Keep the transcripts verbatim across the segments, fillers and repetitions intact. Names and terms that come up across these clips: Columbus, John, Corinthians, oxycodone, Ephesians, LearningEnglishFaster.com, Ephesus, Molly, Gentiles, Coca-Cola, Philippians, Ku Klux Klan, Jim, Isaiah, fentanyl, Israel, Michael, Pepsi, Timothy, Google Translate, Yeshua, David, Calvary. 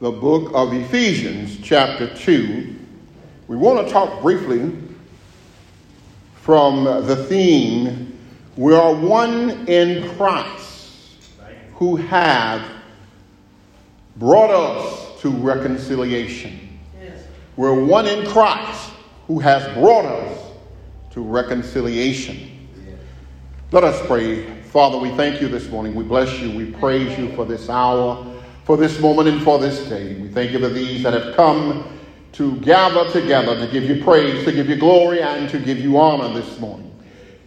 the book of Ephesians, chapter two. We want to talk briefly from the theme, we are one in Christ, who have brought us to reconciliation. Yes. We're one in Christ, who has brought us to reconciliation. Yes. Let us pray. Father, we thank you this morning. We bless you. We praise you for this hour, for this moment, and for this day. We thank you for these that have come to gather together, to give you praise, to give you glory, and to give you honor this morning.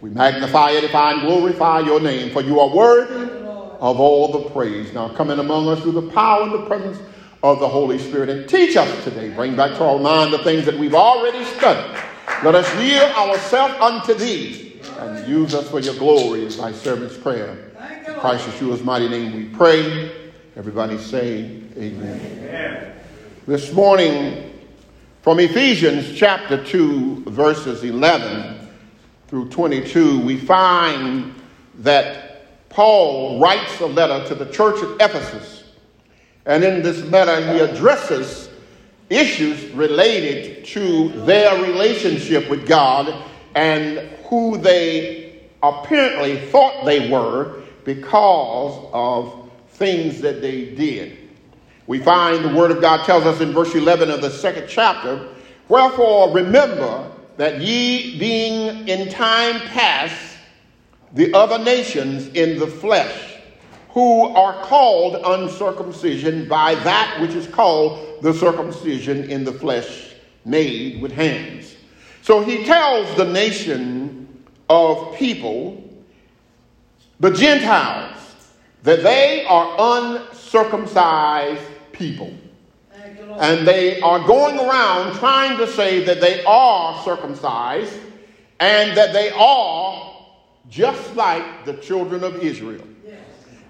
We magnify, edify, and glorify your name, for you are worthy of all the praise. Now come in among us through the power and the presence of the Holy Spirit, and teach us today. Bring back to our mind the things that we've already studied. Let us yield ourselves unto thee, and use us for your glory, is thy servant's prayer. In Christ Yeshua's mighty name we pray. Everybody say amen. Amen. This morning, from Ephesians chapter two, verses eleven through twenty-two, we find that Paul writes a letter to the church at Ephesus. And in this letter, he addresses issues related to their relationship with God and who they apparently thought they were because of things that they did. We find the Word of God tells us in verse eleven of the second chapter, wherefore remember that ye being in time past the other nations in the flesh, who are called uncircumcision by that which is called the circumcision in the flesh made with hands. So he tells the nation of people, the Gentiles, that they are uncircumcised people. And they are going around trying to say that they are circumcised and that they are just like the children of Israel. Yes.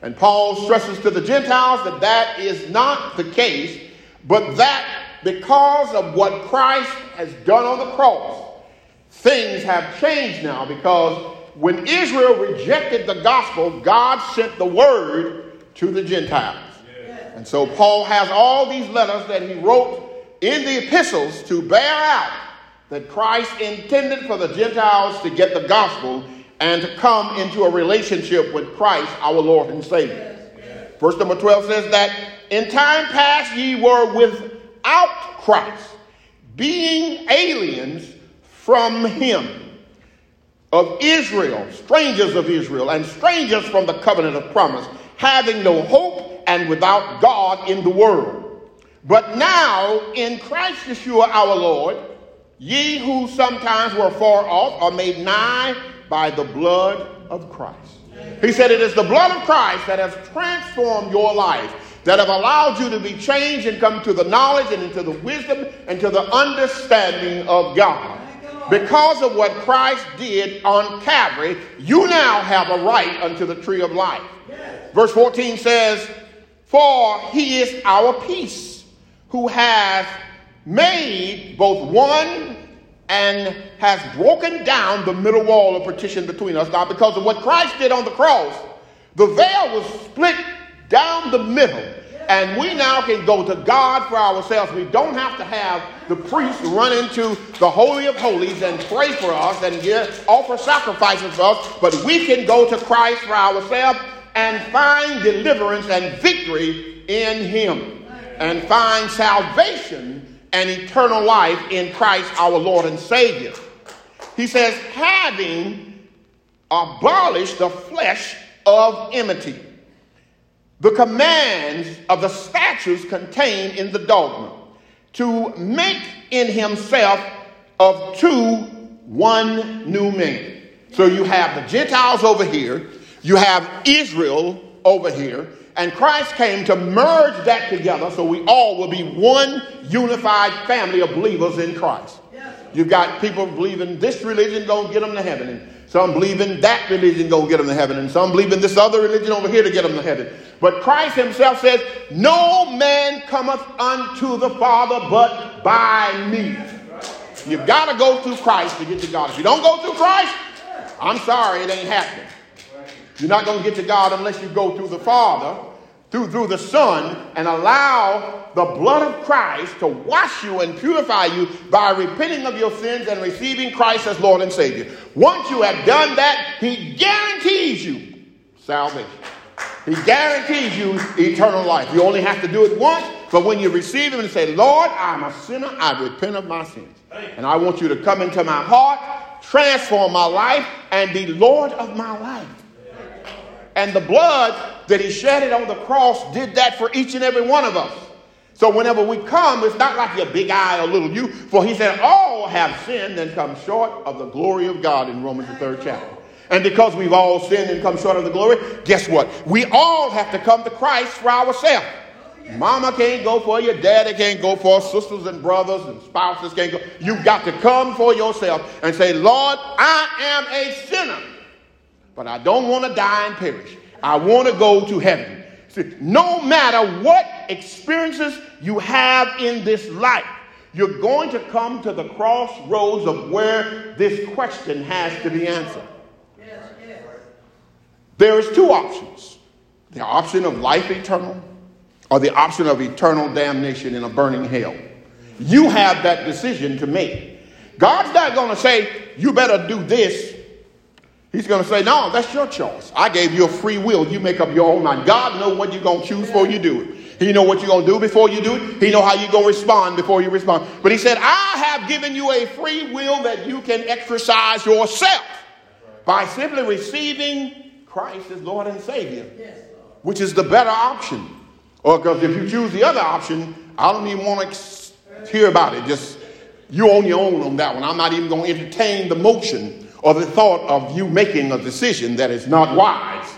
And Paul stresses to the Gentiles that that is not the case, but that because of what Christ has done on the cross, things have changed now, because when Israel rejected the gospel, God sent the word to the Gentiles. Yes. And so Paul has all these letters that he wrote in the epistles to bear out that Christ intended for the Gentiles to get the gospel and to come into a relationship with Christ, our Lord and Savior. Yes. Verse number twelve says that in time past ye were without Christ, being aliens from him, of Israel, strangers of Israel, and strangers from the covenant of promise, having no hope and without God in the world. But now in Christ Yeshua our Lord, ye who sometimes were far off are made nigh by the blood of Christ. He said it is the blood of Christ that has transformed your life, that have allowed you to be changed and come to the knowledge and into the wisdom and to the understanding of God. Because of what Christ did on Calvary, you now have a right unto the tree of life. Yes. Verse fourteen says, for he is our peace, who hath made both one and has broken down the middle wall of partition between us. Now, because of what Christ did on the cross, the veil was split down the middle. And we now can go to God for ourselves. We don't have to have the priest run into the Holy of Holies and pray for us and give, offer sacrifices for us. But we can go to Christ for ourselves and find deliverance and victory in him. And find salvation and eternal life in Christ our Lord and Savior. He says, having abolished the flesh of enmity, the commands of the statutes contained in the dogma, to make in himself of two one new man. So you have the Gentiles over here, you have Israel over here, and Christ came to merge that together so we all will be one unified family of believers in Christ. You've got people believing this religion don't get them to heaven, and some believe in that religion don't get them to heaven, and some believe in this other religion over here to get them to heaven. But Christ himself says, no man cometh unto the Father but by me. You've got to go through Christ to get to God. If you don't go through Christ, I'm sorry, it ain't happening. You're not going to get to God unless you go through the Father. through, through the Son, and allow the blood of Christ to wash you and purify you by repenting of your sins and receiving Christ as Lord and Savior. Once you have done that, he guarantees you salvation. He guarantees you eternal life. You only have to do it once, but when you receive him and say, Lord, I'm a sinner, I repent of my sins, and I want you to come into my heart, transform my life, and be Lord of my life. And the blood that he shedded on the cross did that for each and every one of us. So whenever we come, it's not like your big eye or little you, for he said, all have sinned and come short of the glory of God in Romans, the third chapter. And because we've all sinned and come short of the glory, guess what? We all have to come to Christ for ourselves. Mama can't go for you. Daddy can't go for us. Sisters and brothers and spouses can't go. You've got to come for yourself and say, Lord, I am a sinner, but I don't want to die and perish. I want to go to heaven. See, no matter what experiences you have in this life, you're going to come to the crossroads of where this question has to be answered. There's two options, the option of life eternal or the option of eternal damnation in a burning hell. You have that decision to make. God's not going to say, you better do this. He's going to say, no, that's your choice. I gave you a free will. You make up your own mind. God knows what you're going to choose before you do it. He knows what you're going to do before you do it. He knows how you're going to respond before you respond. But he said, I have given you a free will that you can exercise yourself by simply receiving Christ is Lord and Savior, yes, which is the better option. Or because if you choose the other option, I don't even want to ex- hear about it. Just you on your own on that one. I'm not even going to entertain the motion or the thought of you making a decision that is not wise.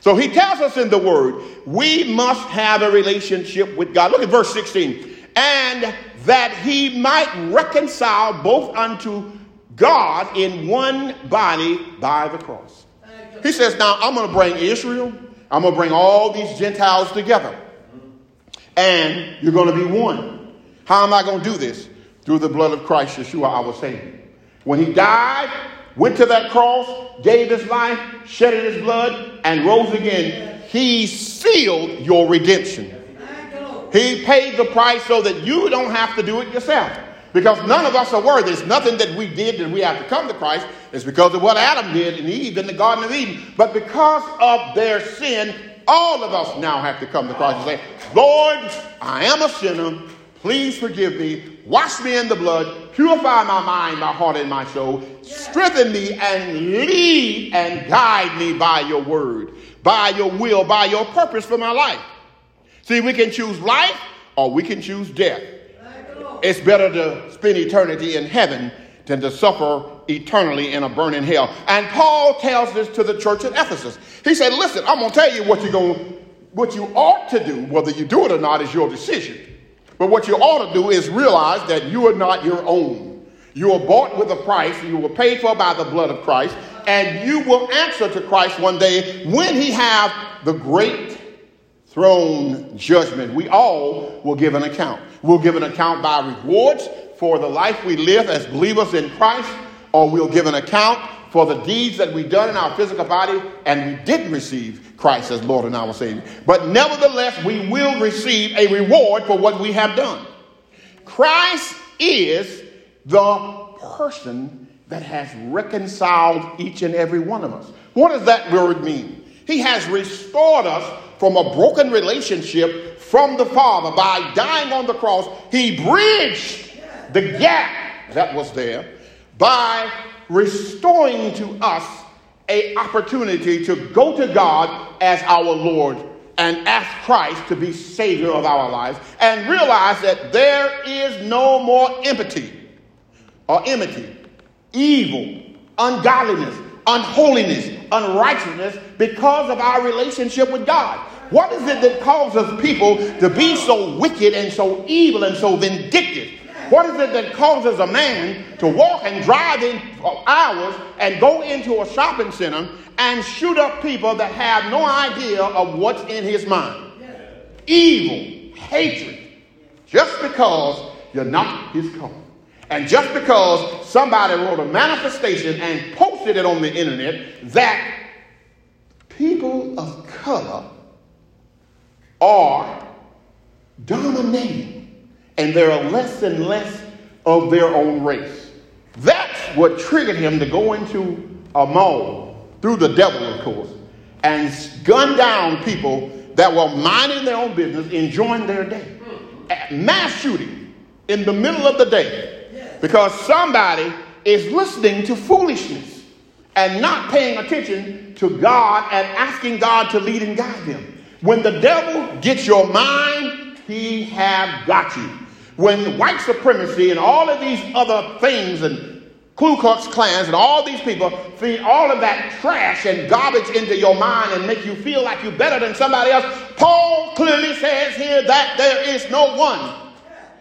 So he tells us in the word, we must have a relationship with God. Look at verse sixteen. And that he might reconcile both unto God in one body by the cross. He says, now I'm going to bring Israel. I'm going to bring all these Gentiles together. And you're going to be one. How am I going to do this? Through the blood of Christ, Yeshua, our Savior. When he died, went to that cross, gave his life, shed his blood, and rose again, he sealed your redemption. He paid the price so that you don't have to do it yourself. Because none of us are worthy. It's nothing that we did that we have to come to Christ. It's because of what Adam did and Eve in the Garden of Eden. But because of their sin, all of us now have to come to Christ and say, Lord, I am a sinner. Please forgive me. Wash me in the blood. Purify my mind, my heart, and my soul. Strengthen me and lead and guide me by your word, by your will, by your purpose for my life. See, we can choose life or we can choose death. It's better to spend eternity in heaven than to suffer eternally in a burning hell. And Paul tells this to the church at Ephesus. He said, listen, I'm going to tell you what you're going, what you ought to do. Whether you do it or not is your decision. But what you ought to do is realize that you are not your own. You are bought with a price. You were paid for by the blood of Christ. And you will answer to Christ one day when he have the great throne judgment. We all will give an account. We'll give an account by rewards for the life we live as believers in Christ, or we'll give an account for the deeds that we've done in our physical body and we didn't receive Christ as Lord and our Savior. But nevertheless, we will receive a reward for what we have done. Christ is the person that has reconciled each and every one of us. What does that word mean? He has restored us from a broken relationship from the Father. By dying on the cross, he bridged the gap that was there by restoring to us an opportunity to go to God as our Lord and ask Christ to be Savior of our lives and realize that there is no more empathy or enmity, evil, ungodliness, unholiness, unrighteousness because of our relationship with God. What is it that causes people to be so wicked and so evil and so vindictive? What is it that causes a man to walk and drive in for hours and go into a shopping center and shoot up people that have no idea of what's in his mind? Evil, hatred, just because you're not his color. And just because somebody wrote a manifestation and posted it on the internet that people of color are dominating, and there are less and less of their own race. That's what triggered him to go into a mall, through the devil, of course, and gun down people that were minding their own business, enjoying their day. Mass shooting in the middle of the day because somebody is listening to foolishness and not paying attention to God and asking God to lead and guide them. When the devil gets your mind, he have got you. When white supremacy and all of these other things and Ku Klux Klans and all these people feed all of that trash and garbage into your mind and make you feel like you're better than somebody else. Paul clearly says here that there is no one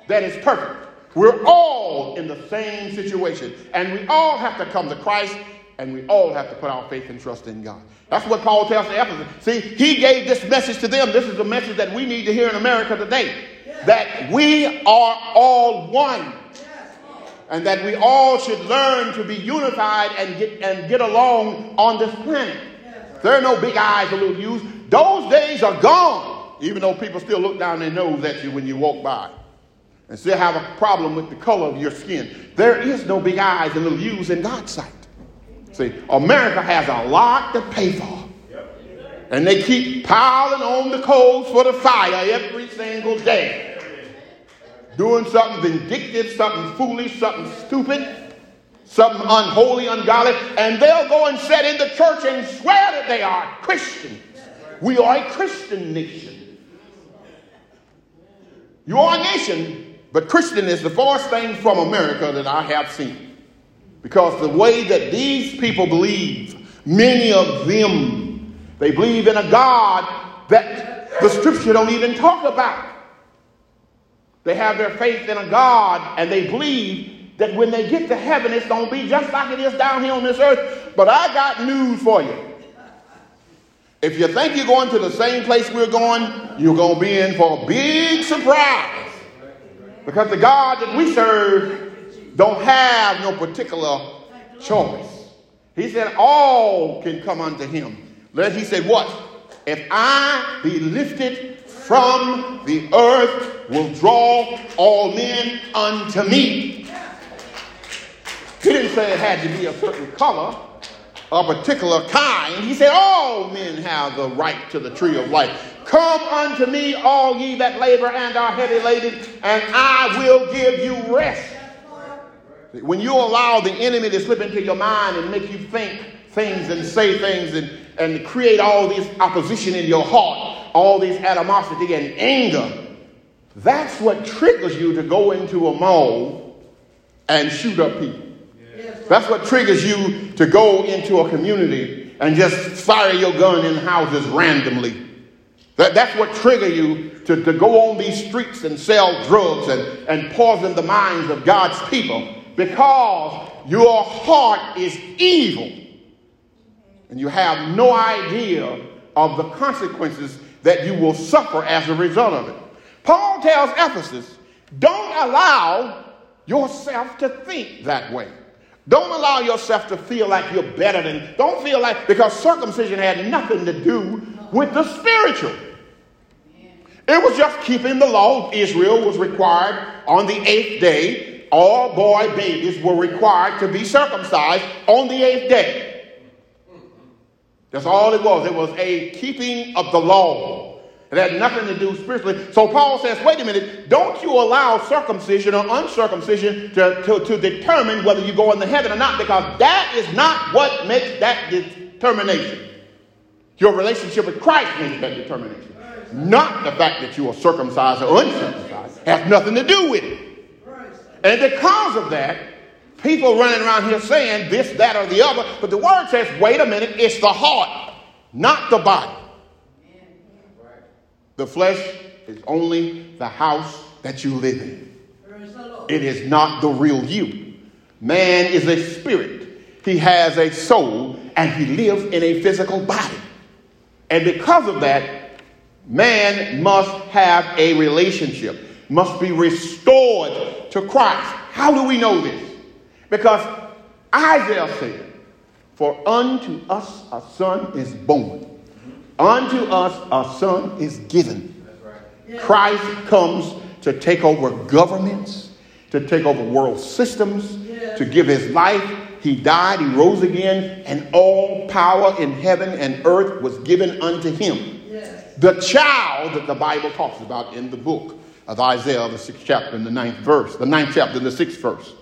that is perfect. We're all in the same situation, and we all have to come to Christ, and we all have to put our faith and trust in God. That's what Paul tells the Ephesians. See, he gave this message to them. This is the message that we need to hear in America today, that we are all one. And that we all should learn to be unified and get and get along on this planet. There are no big eyes or little U's. Those days are gone, even though people still look down their nose at you when you walk by and still have a problem with the color of your skin. There is no big eyes and little U's in God's sight. See, America has a lot to pay for. And they keep piling on the coals for the fire every single day. Doing something vindictive, something foolish, something stupid, something unholy, ungodly. And they'll go and sit in the church and swear that they are Christians. We are a Christian nation. You are a nation, but Christian is the farthest thing from America that I have seen. Because the way that these people believe, many of them, they believe in a God that the scripture don't even talk about. They have their faith in a God, and they believe that when they get to heaven, it's going to be just like it is down here on this earth. But I got news for you. If you think you're going to the same place we're going, you're going to be in for a big surprise. Because the God that we serve don't have no particular choice. He said all can come unto him. Let he said what? If I be lifted from the earth will draw all men unto me. He didn't say it had to be a certain color, a particular kind. He said all men have the right to the tree of life. Come unto me, all ye that labor and are heavy laden, and I will give you rest. When you allow the enemy to slip into your mind and make you think things and say things and, and create all this opposition in your heart, all these animosity and anger, that's what triggers you to go into a mall and shoot up people. Yes. That's what triggers you to go into a community and just fire your gun in houses randomly. That, that's what triggers you to, to go on these streets and sell drugs and, and poison the minds of God's people, because your heart is evil and you have no idea of the consequences that you will suffer as a result of it. Paul tells Ephesus, don't allow yourself to think that way. Don't allow yourself to feel like you're better than, don't feel like, because circumcision had nothing to do with the spiritual. It was just keeping the law. Israel was required on the eighth day, all boy babies were required to be circumcised on the eighth day. That's all it was. It was a keeping of the law. It had nothing to do spiritually. So Paul says, wait a minute, don't you allow circumcision or uncircumcision to, to, to determine whether you go into heaven or not, because that is not what makes that determination. Your relationship with Christ makes that determination. Not the fact that you are circumcised or uncircumcised. It has nothing to do with it. And because of that, people running around here saying this, that, or the other. But the word says, wait a minute, it's the heart, not the body. The flesh is only the house that you live in. It is not the real you. Man is a spirit. He has a soul, and he lives in a physical body. And because of that, man must have a relationship, must be restored to Christ. How do we know this? Because Isaiah said, for unto us a son is born, unto us a son is given, Christ comes to take over governments, to take over world systems, to give his life. He died, he rose again, and all power in heaven and earth was given unto him. Yes. The child that the Bible talks about in the book of Isaiah, the sixth chapter and the ninth verse, the ninth chapter and the sixth verse.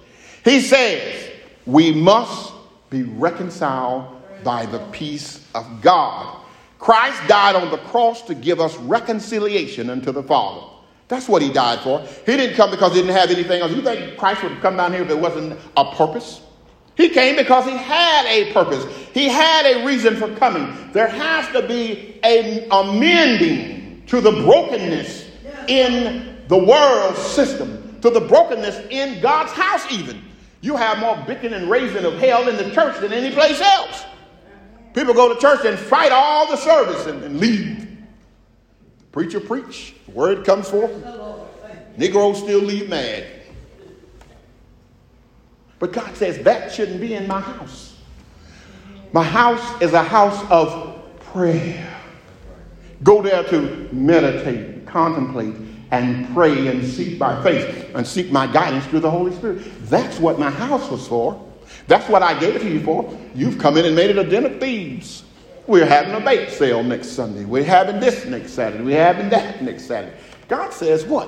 He says, we must be reconciled by the peace of God. Christ died on the cross to give us reconciliation unto the Father. That's what he died for. He didn't come because he didn't have anything else. You think Christ would have come down here if it wasn't a purpose? He came because he had a purpose. He had a reason for coming. There has to be an amending to the brokenness in the world system, to the brokenness in God's house even. You have more bickering and raising of hell in the church than any place else. People go to church and fight all the service and, and leave. The preacher preach. The word comes forth. Negroes still leave mad. But God says that shouldn't be in my house. My house is a house of prayer. Go there to meditate, contemplate, and pray and seek by faith and seek my guidance through the Holy Spirit. That's what my house was for. That's what I gave it to you for. You've come in and made it a den of thieves. We're having a bake sale next Sunday. We're having this next Saturday. We're having that next Saturday. God says what?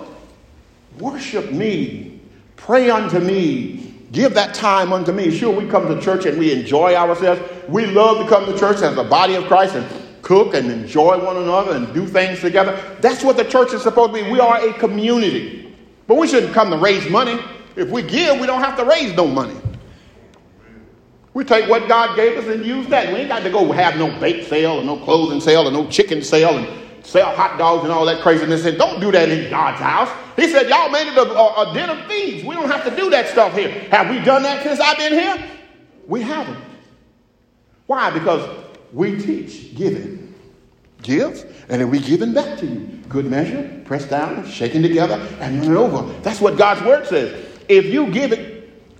Worship me. Pray unto me. Give that time unto me. Sure, we come to church and we enjoy ourselves. We love to come to church as the body of Christ and cook and enjoy one another and do things together. That's what the church is supposed to be. We are a community. But we shouldn't come to raise money. If we give, we don't have to raise no money. We take what God gave us and use that. We ain't got to go have no bake sale or no clothing sale or no chicken sale and sell hot dogs and all that craziness. And don't do that in God's house. He said, y'all made it a, a, a den of thieves. We don't have to do that stuff here. Have we done that since I've been here? We haven't. Why? Because we teach giving. Give, and then we giving back to you. Good measure, pressed down, shaken together, and run over. That's what God's word says. If you give it,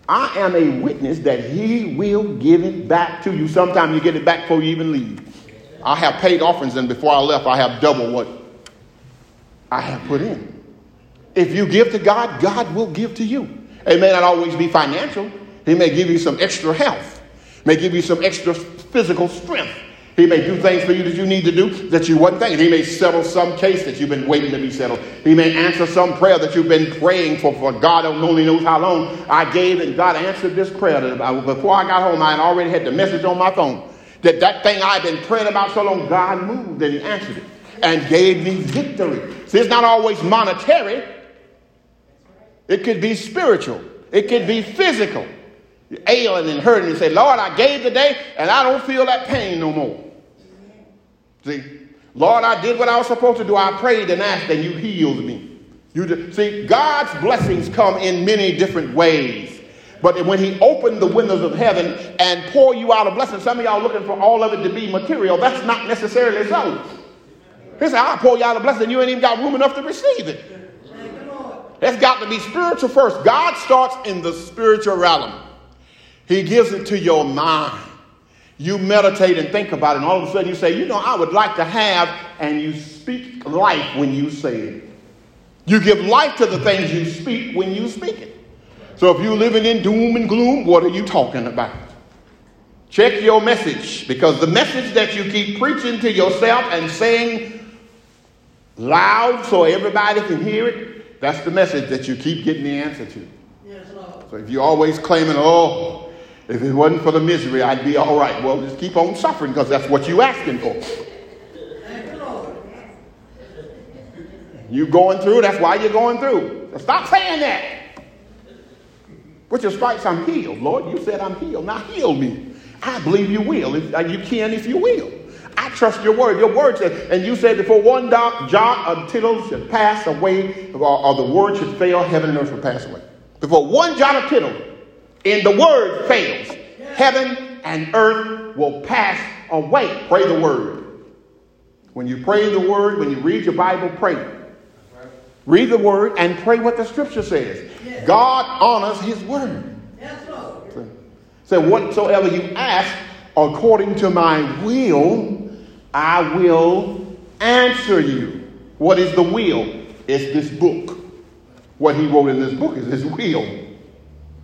I am a witness that he will give it back to you. Sometimes you get it back before you even leave. I have paid offerings, and before I left, I have double what I have put in. If you give to God, God will give to you. It may not always be financial. He may give you some extra health, may give you some extra physical strength. He may do things for you that you need to do that you wasn't thinking. He may settle some case that you've been waiting to be settled. He may answer some prayer that you've been praying for for God only knows how long. I gave and God answered this prayer. Before I got home, I had already had the message on my phone that that thing I've been praying about so long, God moved and he answered it and gave me victory. See, it's not always monetary. It could be spiritual. It could be physical. You're ailing and hurting. You say, Lord, I gave today and I don't feel that pain no more. See, Lord, I did what I was supposed to do. I prayed and asked and you healed me. You just, see, God's blessings come in many different ways. But when he opened the windows of heaven and pour you out a blessing, some of y'all looking for all of it to be material. That's not necessarily so. He said, I'll pour you out a blessing. You ain't even got room enough to receive it. It's got to be spiritual first. God starts in the spiritual realm. He gives it to your mind. You meditate and think about it, and all of a sudden you say, you know, I would like to have, and you speak life when you say it. You give life to the things you speak when you speak it. So if you're living in doom and gloom, what are you talking about? Check your message, because the message that you keep preaching to yourself and saying loud so everybody can hear it, that's the message that you keep getting the answer to. Yes, Lord. So if you're always claiming, oh, if it wasn't for the misery, I'd be all right. Well, just keep on suffering because that's what you're asking for. Thank you, Lord. You're going through. That's why you're going through. So stop saying that. With your stripes, I'm healed. Lord, you said I'm healed. Now heal me. I believe you will. If, uh, you can if you will. I trust your word. Your word said, and you said before one jot or tittle should pass away, or, or the word should fail, heaven and earth should pass away. Before one jot or tittle in the word fails, heaven and earth will pass away. Pray the word. When you pray the word, when you read your Bible, pray. Read the word and pray what the scripture says. God honors his word. So whatsoever you ask, according to my will, I will answer you. What is the will? It's this book. What he wrote in this book is his will.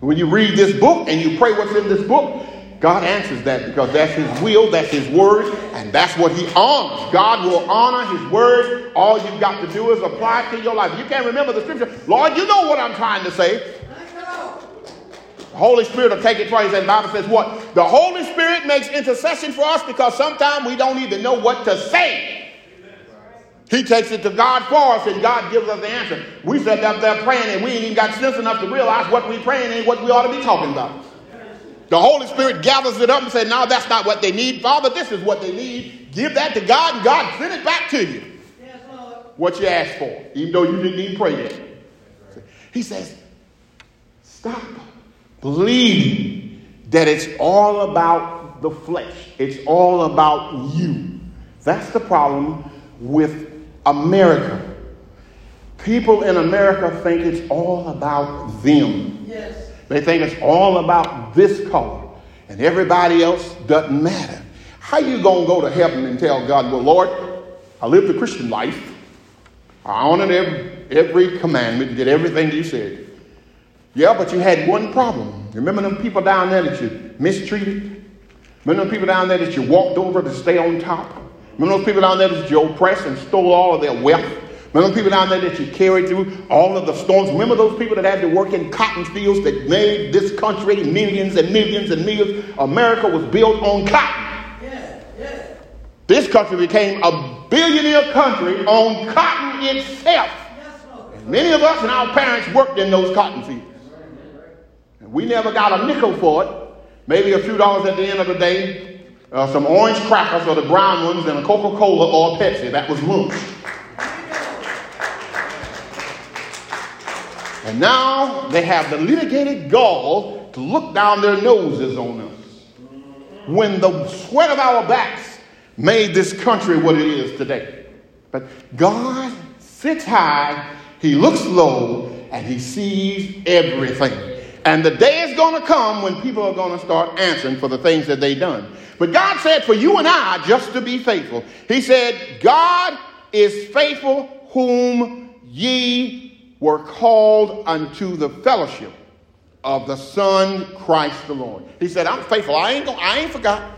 When you read this book and you pray what's in this book, God answers that, because that's his will, that's his word, and that's what he honors. God will honor his word. All you've got to do is apply it to your life. You can't remember the scripture. Lord, you know what I'm trying to say. The Holy Spirit will take it for you. The Bible says what? The Holy Spirit makes intercession for us, because sometimes we don't even know what to say. He takes it to God for us, and God gives us the answer. We sat up there praying, and we ain't even got sense enough to realize what we're praying ain't what we ought to be talking about. The Holy Spirit gathers it up and says, no, that's not what they need. Father, this is what they need. Give that to God, and God send it back to you. Yes, Lord. What you asked for, even though you didn't even pray it. He says, stop believing that it's all about the flesh. It's all about you. That's the problem with America. People in America think it's all about them. Yes. They think it's all about this color, and everybody else doesn't matter. How you gonna go to heaven and tell God, well, Lord, I lived the Christian life. I honored every, every commandment, did everything you said. Yeah, but you had one problem. Remember them people down there that you mistreated? Remember them people down there that you walked over to stay on top? Remember those people down there that you oppressed and stole all of their wealth? Remember people down there that you carried through all of the storms? Remember those people that had to work in cotton fields that made this country millions and millions and millions? America was built on cotton. Yeah, yeah. This country became a billionaire country on cotton itself. And many of us and our parents worked in those cotton fields. And we never got a nickel for it. Maybe a few dollars at the end of the day. Uh, some orange crackers or the brown ones, and a Coca-Cola or a Pepsi. That was lunch. And now they have the litigated gall to look down their noses on us, when the sweat of our backs made this country what it is today. But God sits high, he looks low, and he sees everything. And the day is going to come when people are going to start answering for the things that they've done. But God said for you and I just to be faithful. He said, God is faithful, whom ye were called unto the fellowship of the Son, Christ the Lord. He said, I'm faithful. I ain't, gonna, I ain't forgot.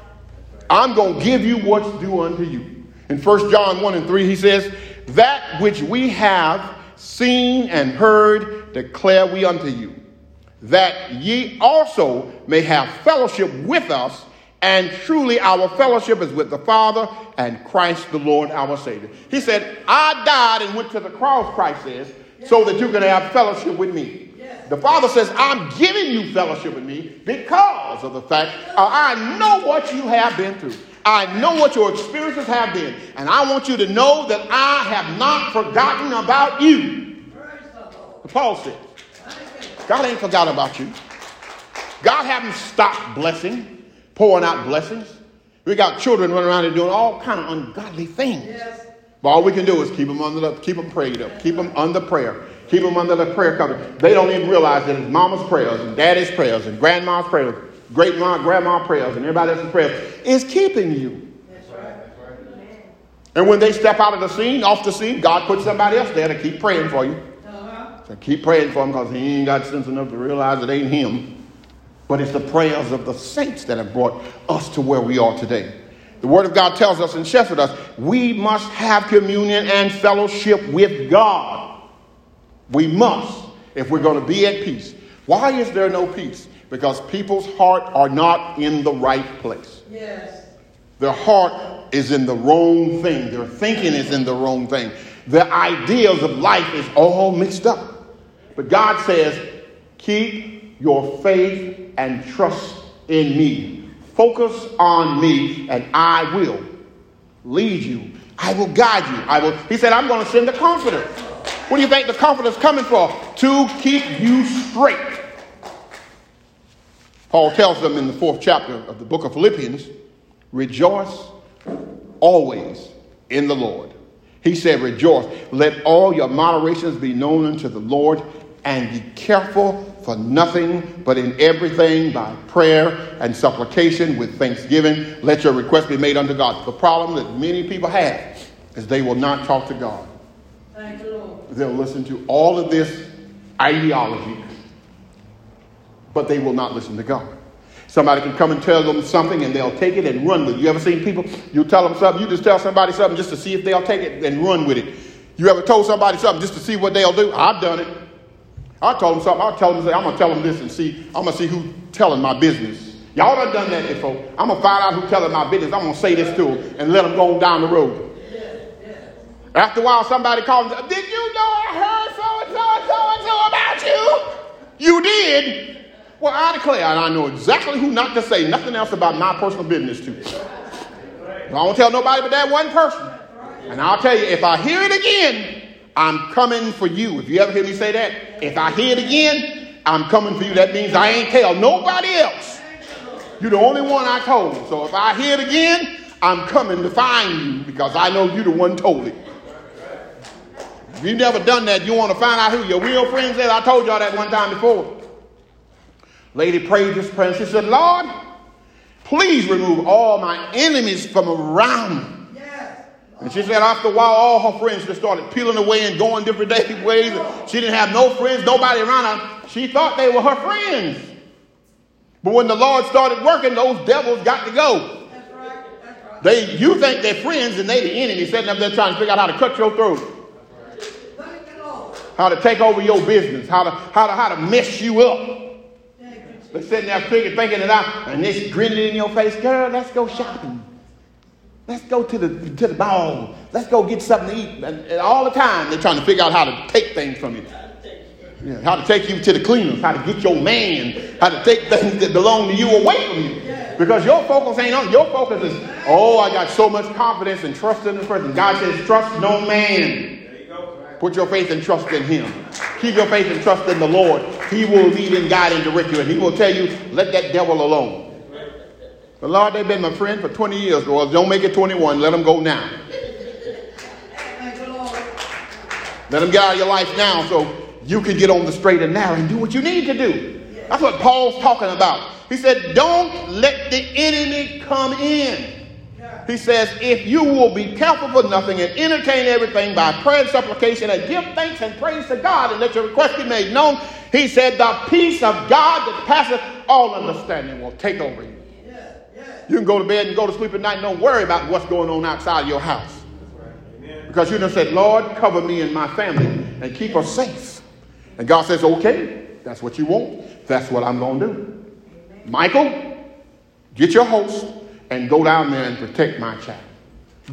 I'm going to give you what's due unto you. In First John one and three, he says, that which we have seen and heard declare we unto you, that ye also may have fellowship with us, and truly our fellowship is with the Father and Christ the Lord our Savior. He said, I died and went to the cross, Christ says, yes, so that you can have fellowship with me. Yes. The Father says, I'm giving you fellowship with me because of the fact uh, I know what you have been through. I know what your experiences have been, and I want you to know that I have not forgotten about you. Paul said, God ain't forgot about you. God haven't stopped blessing, pouring out blessings. We got children running around and doing all kind of ungodly things. Yes. But all we can do is keep them under the, keep them prayed up, keep them under prayer, keep them under the prayer covering. They don't even realize that it's mama's prayers and daddy's prayers and grandma's prayers, great mom, grandma prayers, and everybody else's prayers is keeping you. That's right. That's right. And when they step out of the scene, off the scene, God puts somebody else there to keep praying for you. So keep praying for him, because he ain't got sense enough to realize it ain't him. But it's the prayers of the saints that have brought us to where we are today. The word of God tells us and shepherds us, we must have communion and fellowship with God. We must, if we're going to be at peace. Why is there no peace? Because people's heart are not in the right place. Yes. Their heart is in the wrong thing. Their thinking is in the wrong thing. Their ideas of life is all mixed up. But God says, keep your faith and trust in me. Focus on me, and I will lead you. I will guide you. I will. He said, I'm going to send the comforter. What do you think the comforter is coming for? To keep you straight. Paul tells them in the fourth chapter of the book of Philippians, rejoice always in the Lord. He said, rejoice. Let all your moderations be known unto the Lord. And be careful for nothing, but in everything by prayer and supplication with thanksgiving, let your request be made unto God. The problem that many people have is they will not talk to God. Thank you, Lord. they'll listen to all of this ideology, but they will not listen to God. Somebody can come and tell them something and they'll take it and run with it. You ever seen people, you tell them something, you just tell somebody something just to see if they'll take it and run with it. You ever told somebody something just to see what they'll do? I've done it. I told them something. I'll tell them, I'm going to tell them this and see, I'm going to see who's telling my business. Y'all done done that before. I'm going to find out who's telling my business. I'm going to say this to them and let them go down the road. After a while, somebody calls and says, did you know I heard so-and-so and so-and-so about you? You did? Well, I declare, and I know exactly who not to say nothing else about my personal business to. I don't tell nobody but that one person. And I'll tell you, if I hear it again, I'm coming for you. If you ever hear me say that, if I hear it again, I'm coming for you. That means I ain't tell nobody else. You're the only one I told. So if I hear it again, I'm coming to find you because I know you're the one told it. If you've never done that, you want to find out who your real friends is. I told y'all that one time before. Lady prayed this prayer. She said, Lord, please remove all my enemies from around me. And she said after a while, all her friends just started peeling away and going different ways. She didn't have no friends, nobody around her. She thought they were her friends. But when the Lord started working, those devils got to go. That's right. That's right. They, you think they're friends and they the enemy sitting up there trying to figure out how to cut your throat. How to take over your business. How to, how to, how to mess you up. They're sitting there figuring, thinking it out. And they're grinning in your face. Girl, let's go shopping. Let's go to the to the ball. Let's go get something to eat. And, and all the time, they're trying to figure out how to take things from you. Yeah, how to take you to the cleaners. How to get your man. How to take things that belong to you away from you. Because your focus ain't on. Your focus is, oh, I got so much confidence and trust in this person. God says, trust no man. Put your faith and trust in him. Keep your faith and trust in the Lord. He will lead and guide and direct you. And he will tell you, let that devil alone. The Lord, they've been my friend for twenty years. Well, don't make it twenty-one. Let them go now. Let them get out of your life now so you can get on the straight and narrow and do what you need to do. That's what Paul's talking about. He said, don't let the enemy come in. He says, if you will be careful for nothing and entertain everything by prayer and supplication and give thanks and praise to God and let your request be made known. He said, the peace of God that passeth all understanding will take over you. You can go to bed and go to sleep at night and don't worry about what's going on outside of your house. Right. Because you done said, Lord, cover me and my family and keep us safe. And God says, okay, that's what you want. That's what I'm going to do. Michael, get your host and go down there and protect my child.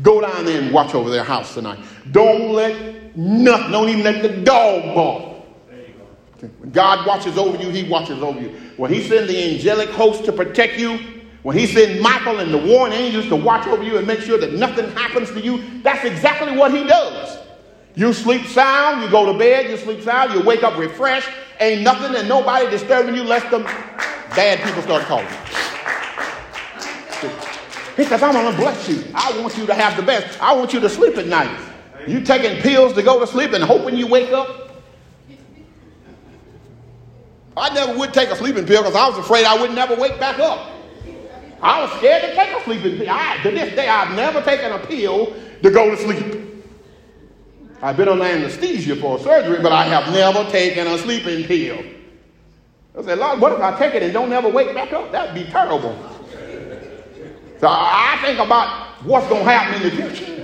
Go down there and watch over their house tonight. Don't let nothing, don't even let the dog bark. When God watches over you, he watches over you. When he sends the angelic host to protect you, when he sent Michael and the warring angels to watch over you and make sure that nothing happens to you, that's exactly what he does. You sleep sound, you go to bed, you sleep sound, you wake up refreshed, ain't nothing and nobody disturbing you lest them bad people start calling you. He says, I'm going to bless you. I want you to have the best. I want you to sleep at night. You taking pills to go to sleep and hoping you wake up? I never would take a sleeping pill because I was afraid I would never wake back up. I was scared to take a sleeping pill. I, to this day, I've never taken a pill to go to sleep. I've been on anesthesia for surgery, but I have never taken a sleeping pill. I said, Lord, what if I take it and don't never wake back up? That'd be terrible. So I think about what's going to happen in the future.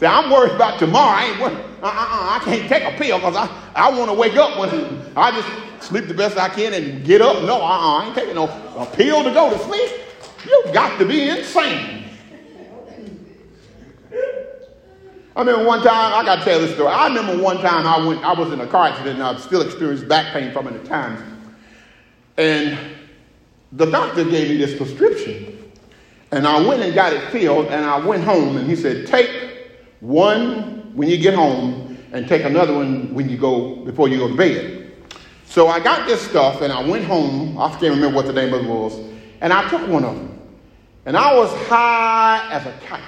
See, I'm worried about tomorrow. I ain't worried. Uh-uh, I can't take a pill because I, I want to wake up when I just sleep the best I can and get up. No, uh-uh, I ain't taking no a pill to go to sleep. You've got to be insane. I remember one time, I got to tell this story. I remember one time I went, I was in a car accident and I still experienced back pain from it at times. And the doctor gave me this prescription. And I went and got it filled and I went home and he said, take one when you get home and take another one when you go, before you go to bed. So I got this stuff and I went home. I can't remember what the name of it was. And I took one of them. And I was high as a kite.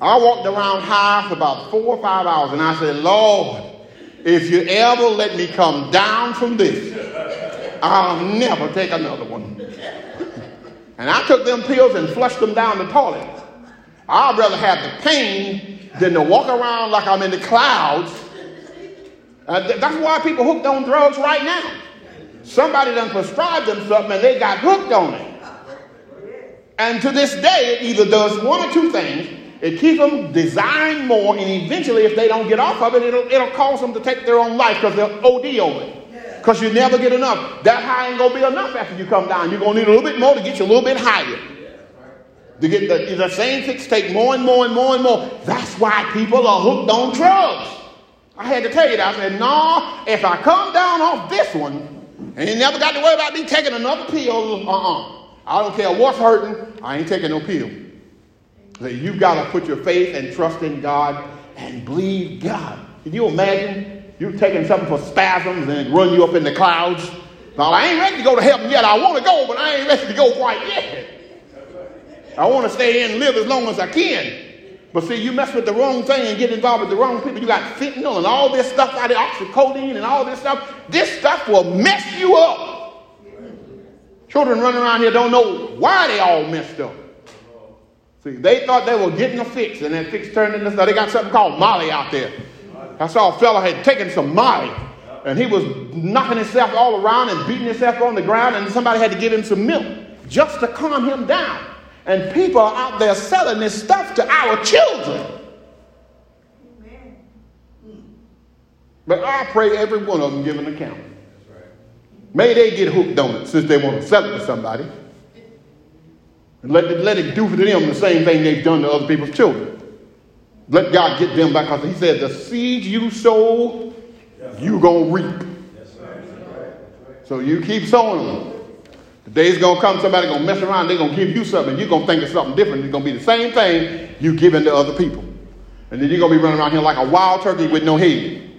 I walked around high for about four or five hours. And I said, Lord, if you ever let me come down from this, I'll never take another one. And I took them pills and flushed them down the toilet. I'd rather have the pain than to walk around like I'm in the clouds Uh, th- that's why people hooked on drugs right now. Somebody done prescribed them something and they got hooked on it. And to this day, it either does one or two things. It keeps them desiring more, and eventually, if they don't get off of it, it'll, it'll cause them to take their own life because they'll O D over it. Because you never get enough. That high ain't going to be enough after you come down. You're going to need a little bit more to get you a little bit higher. To get the, the same fix take more and more and more and more. That's why people are hooked on drugs. I had to tell you that. I said, no, if I come down off this one, and you never got to worry about me taking another pill, uh-uh. I don't care what's hurting. I ain't taking no pill. So you got to put your faith and trust in God and believe God. Can you imagine? You're taking something for spasms and run you up in the clouds. Now, I ain't ready to go to heaven yet. I want to go, but I ain't ready to go quite yet. I want to stay in and live as long as I can. But see, you mess with the wrong thing and get involved with the wrong people. You got fentanyl and all this stuff out there, oxycodone and all this stuff. This stuff will mess you up. Children running around here don't know why they all messed up. See, they thought they were getting a fix, and that fix turned into stuff. They got something called Molly out there. I saw a fella had taken some Molly, and he was knocking himself all around and beating himself on the ground, and somebody had to give him some milk just to calm him down. And people are out there selling this stuff to our children. Amen. But I pray every one of them give an account. May they get hooked on it since they want to sell it to somebody. And let it, let it do for them the same thing they've done to other people's children. Let God get them back. Because he said, the seed you sow, you going to reap. Yes, sir. So you keep sowing them. The day's going to come, somebody going to mess around. They're going to give you something. You're going to think of something different. It's going to be the same thing you giving to other people. And then you're going to be running around here like a wild turkey with no head.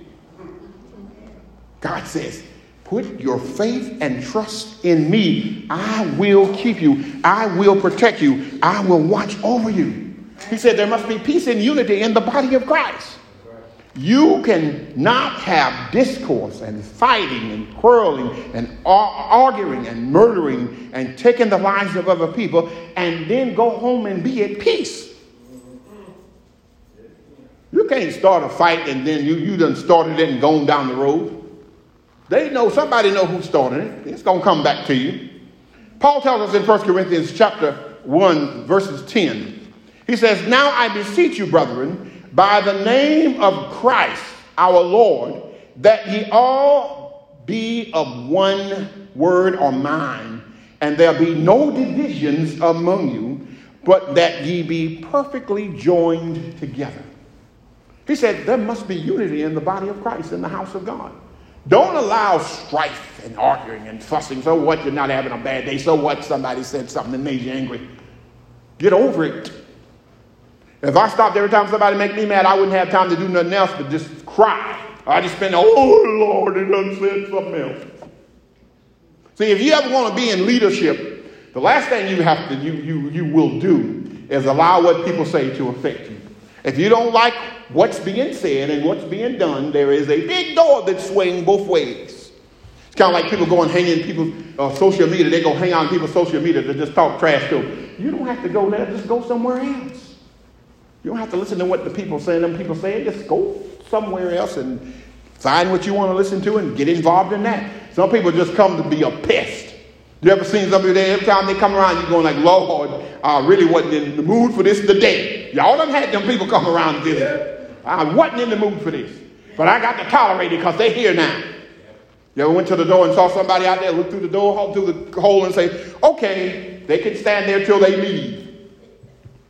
God says, put your faith and trust in me. I will keep you. I will protect you. I will watch over you. He said there must be peace and unity in the body of Christ. You cannot have discourse and fighting and quarreling and arguing and murdering and taking the lives of other people and then go home and be at peace. You can't start a fight and then you, you done started it and gone down the road. They know, somebody know who started it. It's going to come back to you. Paul tells us in First Corinthians chapter one, verses ten. He says, now I beseech you, brethren, by the name of Christ our Lord, that ye all be of one word or mind, and there be no divisions among you, but that ye be perfectly joined together. He said there must be unity in the body of Christ, in the house of God. Don't allow strife and arguing and fussing. So what? You're not having a bad day. So what? Somebody said something that made you angry. Get over it. If I stopped every time somebody make me mad, I wouldn't have time to do nothing else but just cry. I just spend, oh, Lord, they done said something else. See, if you ever want to be in leadership, the last thing you have to you you you will do is allow what people say to affect you. If you don't like what's being said and what's being done, there is a big door that's swaying both ways. It's kind of like people going hanging people's uh, social media. They go hang out on people's social media to just talk trash to them. You don't have to go there. Just go somewhere else. You don't have to listen to what the people say. Them people say, just go somewhere else and find what you want to listen to and get involved in that. Some people just come to be a pest. You ever seen somebody there? Every time they come around, you're going like, Lord, I really wasn't in the mood for this today. Y'all done had them people come around and do that. I wasn't in the mood for this. But I got to tolerate it because they're here now. You ever went to the door and saw somebody out there, look through the door, hop through the hole and say, okay, they can stand there till they leave.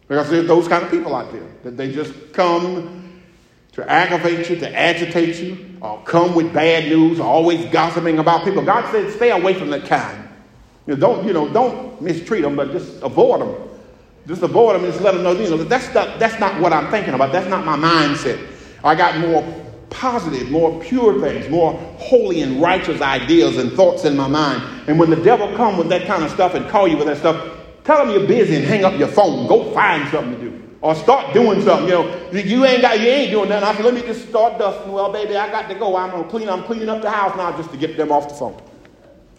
Because there's those kind of people out there that they just come to aggravate you, to agitate you, or come with bad news, or always gossiping about people. God said, stay away from that kind. You know, don't, you know, don't mistreat them, but just avoid them. Just avoid them and just let them know, you know, that's not, that's not what I'm thinking about. That's not my mindset. I got more positive, more pure things, more holy and righteous ideas and thoughts in my mind. And when the devil comes with that kind of stuff and call you with that stuff, tell them you're busy and hang up your phone. Go find something to do. Or start doing something. You know, you ain't got, you ain't doing nothing. I said, let me just start dusting. Well, baby, I got to go. I'm gonna clean. I'm cleaning up the house now just to get them off the phone.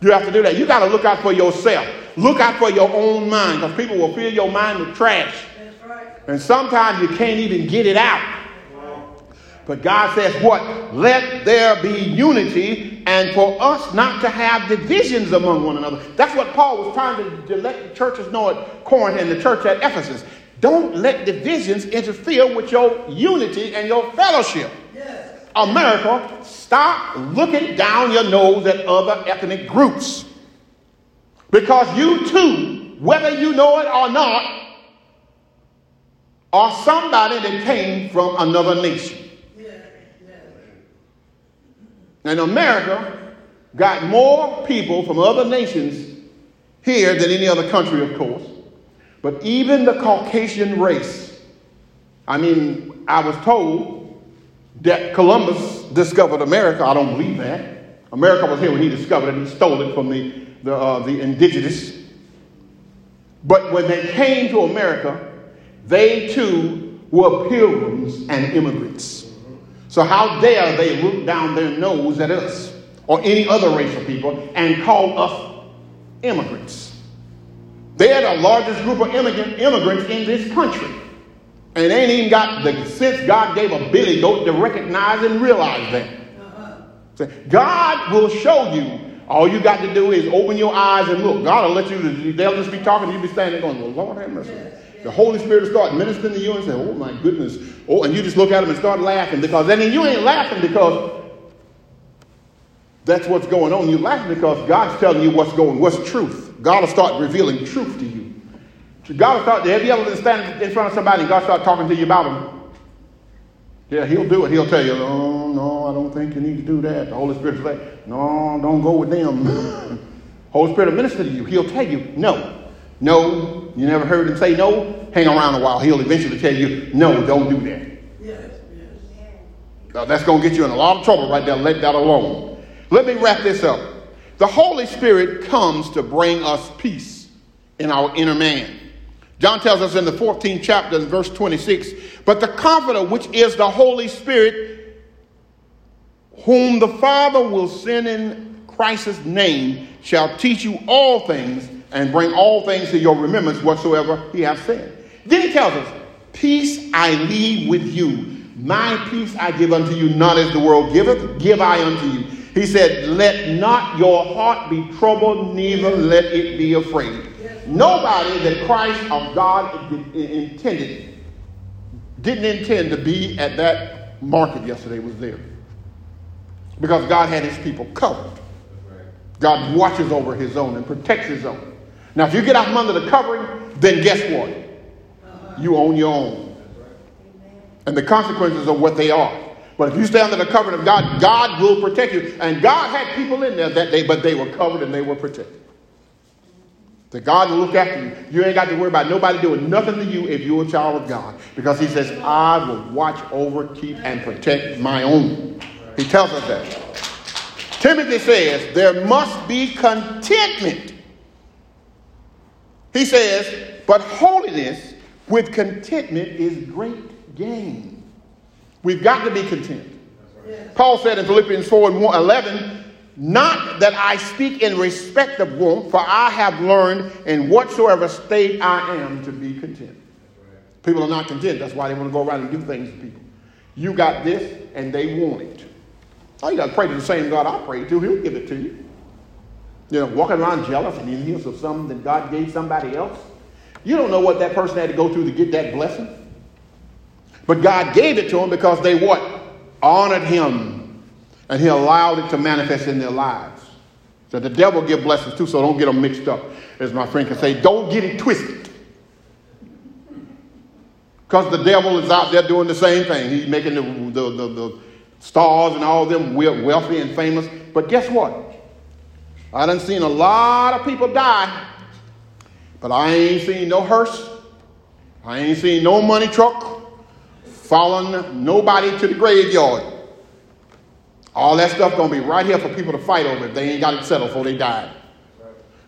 You have to do that. You got to look out for yourself. Look out for your own mind, because people will fill your mind with trash. That's right. And sometimes you can't even get it out. Wow. But God says what? Let there be unity, and for us not to have divisions among one another. That's what Paul was trying to let the churches know at Corinth and the church at Ephesus. Don't let divisions interfere with your unity and your fellowship. Yes. America, stop looking down your nose at other ethnic groups. Because you too, whether you know it or not, are somebody that came from another nation. And America got more people from other nations here than any other country, of course. But even the Caucasian race, I mean, I was told that Columbus discovered America. I don't believe that. America was here when he discovered it. He stole it from the, the, uh, the indigenous. But when they came to America, they too were pilgrims and immigrants. So how dare they root down their nose at us or any other racial people and call us immigrants? They're the largest group of immigrant, immigrants in this country. And they ain't even got the sense God gave a billy goat to recognize and realize that. So God will show you. All you got to do is open your eyes and look. God will let you, they'll just be talking, you'll be standing there going, well, Lord have mercy. The Holy Spirit will start ministering to you and say, oh, my goodness. Oh, and you just look at them and start laughing. Because I mean, you ain't laughing because that's what's going on. You're laughing because God's telling you what's going, what's truth. God will start revealing truth to you. God will start, have you ever been standing in front of somebody and God start talking to you about them? Yeah, he'll do it. He'll tell you, oh, no, I don't think you need to do that. The Holy Spirit's like, no, don't go with them. Holy Spirit will minister to you. He'll tell you, no. No, you never heard him say no? Hang around a while. He'll eventually tell you, no, don't do that. Yes, yes. Now, that's going to get you in a lot of trouble right there. Let that alone. Let me wrap this up. The Holy Spirit comes to bring us peace in our inner man. John tells us in the fourteenth chapter, verse twenty-six, but the Comforter, which is the Holy Spirit, whom the Father will send in Christ's name, shall teach you all things and bring all things to your remembrance whatsoever he hath said. Then he tells us, peace I leave with you. My peace I give unto you, not as the world giveth, give I unto you. He said, let not your heart be troubled, neither let it be afraid. Yes. Nobody that Christ of God intended, didn't intend to be at that market yesterday was there. Because God had his people covered. God watches over his own and protects his own. Now, if you get out from under the covering, then guess what? You own your own. And the consequences are what they are. But if you stay under the covering of God, God will protect you. And God had people in there that day, but they were covered and they were protected. So God will look after you. You ain't got to worry about nobody doing nothing to you if you're a child of God. Because he says, I will watch over, keep, and protect my own. He tells us that. Timothy says, there must be contentment. He says, but holiness with contentment is great gain. We've got to be content. Right. Paul said in Philippians four and eleven, not that I speak in respect of want, for I have learned in whatsoever state I am to be content. Right. People are not content. That's why they want to go around and do things to people. You got this and they want it. Oh, you got to pray to the same God I pray to. He'll give it to you. You know, walking around jealous and envious of something that God gave somebody else. You don't know what that person had to go through to get that blessing. But God gave it to them because they what? Honored him. And he allowed it to manifest in their lives. So the devil give blessings too, so don't get them mixed up. As my friend can say, don't get it twisted. Because the devil is out there doing the same thing. He's making the, the, the, the stars and all of them wealthy and famous. But guess what? I done seen a lot of people die, but I ain't seen no hearse. I ain't seen no money truck following nobody to the graveyard. All that stuff going to be right here for people to fight over if they ain't got it settled before they die.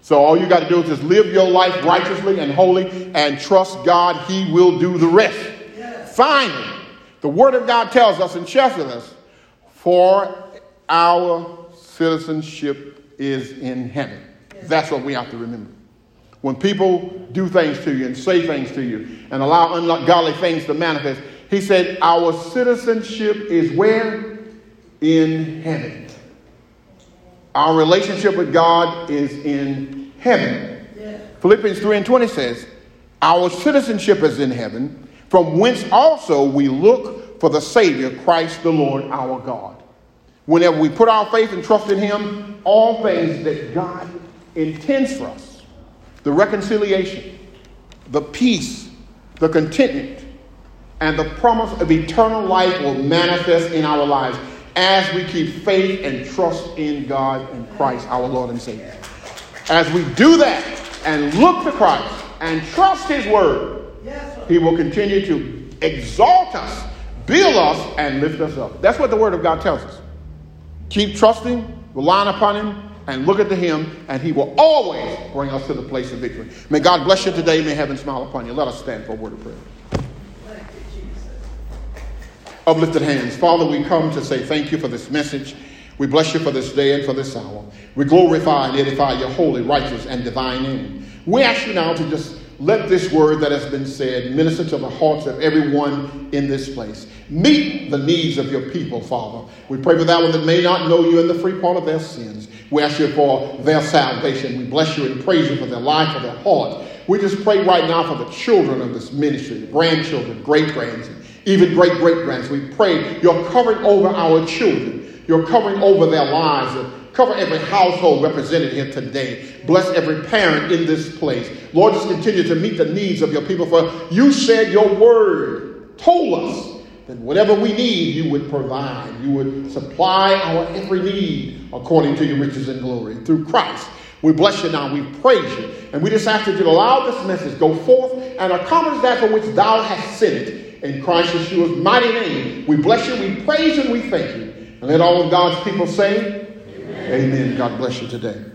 So all you got to do is just live your life righteously and holy and trust God. He will do the rest. Yes. Finally, the Word of God tells us and chests us, for our citizenship is in heaven. That's what we have to remember. When people do things to you and say things to you and allow ungodly things to manifest, He said, our citizenship is where? In heaven. Our relationship with God is in heaven. Yeah. Philippians three and twenty says, our citizenship is in heaven, from whence also we look for the Savior, Christ the Lord, our God. Whenever we put our faith and trust in him, all things that God intends for us, the reconciliation, the peace, the contentment, and the promise of eternal life will manifest in our lives as we keep faith and trust in God and Christ, our Lord and Savior. As we do that and look to Christ and trust his word, he will continue to exalt us, build us, and lift us up. That's what the word of God tells us. Keep trusting, relying upon him, and look at him, and he will always bring us to the place of victory. May God bless you today. May heaven smile upon you. Let us stand for a word of prayer. Thank you, Jesus. Uplifted hands. Father, we come to say thank you for this message. We bless you for this day and for this hour. We glorify and edify your holy, righteous, and divine name. We ask you now to just let this word that has been said minister to the hearts of everyone in this place. Meet the needs of your people, Father. We pray for that one that may not know you in the free part of their sins. We ask you for their salvation. We bless you and praise you for their life, for their heart. We just pray right now for the children of this ministry, the grandchildren, great-grands, even great-great-grands. We pray you're covering over our children. You're covering over their lives. Cover every household represented here today. Bless every parent in this place. Lord, just continue to meet the needs of your people. For you said your word told us that whatever we need, you would provide. You would supply our every need according to your riches and glory. Through Christ, we bless you now. We praise you. And we just ask that you allow this message go forth and accomplish that for which thou hast sent it. In Christ Yeshua's mighty name, we bless you, we praise you, and we thank you. And let all of God's people say, amen. God bless you today.